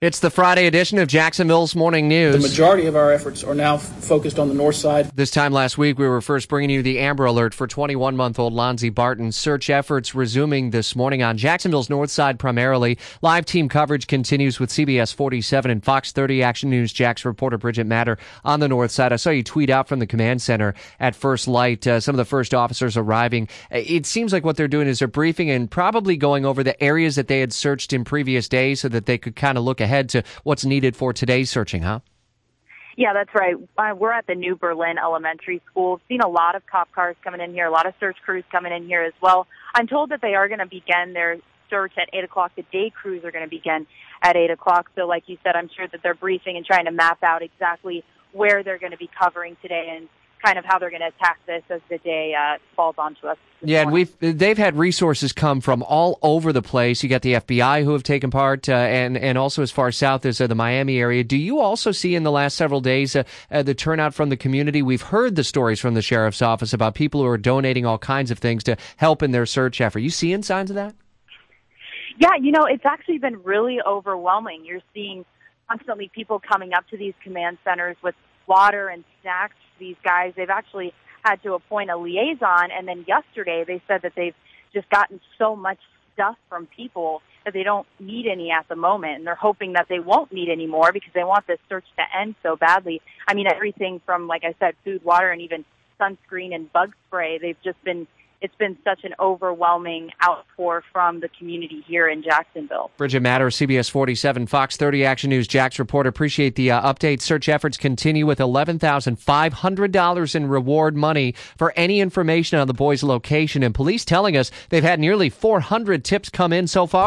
It's the Friday edition of Jacksonville's Morning News. The majority of our efforts are now focused on the north side. This time last week, we were first bringing you the Amber Alert for 21-month-old Lonzie Barton. Search efforts resuming this morning on Jacksonville's north side primarily. Live team coverage continues with CBS 47 and Fox 30 Action News. Jax reporter Bridget Matter on the north side. I saw you tweet out from the command center at first light, some of the first officers arriving. It seems like what they're doing is they're briefing and probably going over the areas that they had searched in previous days so that they could kind of look ahead to what's needed for today's searching, huh? Yeah, that's right. We're at the New Berlin Elementary School. We've seen a lot of cop cars coming in here, a lot of search crews coming in here as well. I'm told that they are going to begin their search at 8 o'clock. The day crews are going to begin at 8 o'clock. So like you said, I'm sure that they're briefing and trying to map out exactly where they're going to be covering today and kind of how they're going to attack this as the day falls onto us. Yeah, and they've had resources come from all over the place. You got the FBI who have taken part, and also as far south as the Miami area. Do you also see in the last several days the turnout from the community? We've heard the stories from the sheriff's office about people who are donating all kinds of things to help in their search effort. You seeing signs of that? Yeah, you know, it's actually been really overwhelming. You're seeing constantly people coming up to these command centers with water and snacks. These guys, they've actually had to appoint a liaison, and then yesterday they said that they've just gotten so much stuff from people that they don't need any at the moment, and they're hoping that they won't need any more because they want this search to end so badly. I mean, everything from, like I said, food, water, and even sunscreen and bug spray. It's been such an overwhelming outpour from the community here in Jacksonville. Bridget Matter, CBS 47, Fox 30 Action News, Jax Report. Appreciate the update. Search efforts continue with $11,500 in reward money for any information on the boy's location. And police telling us they've had nearly 400 tips come in so far.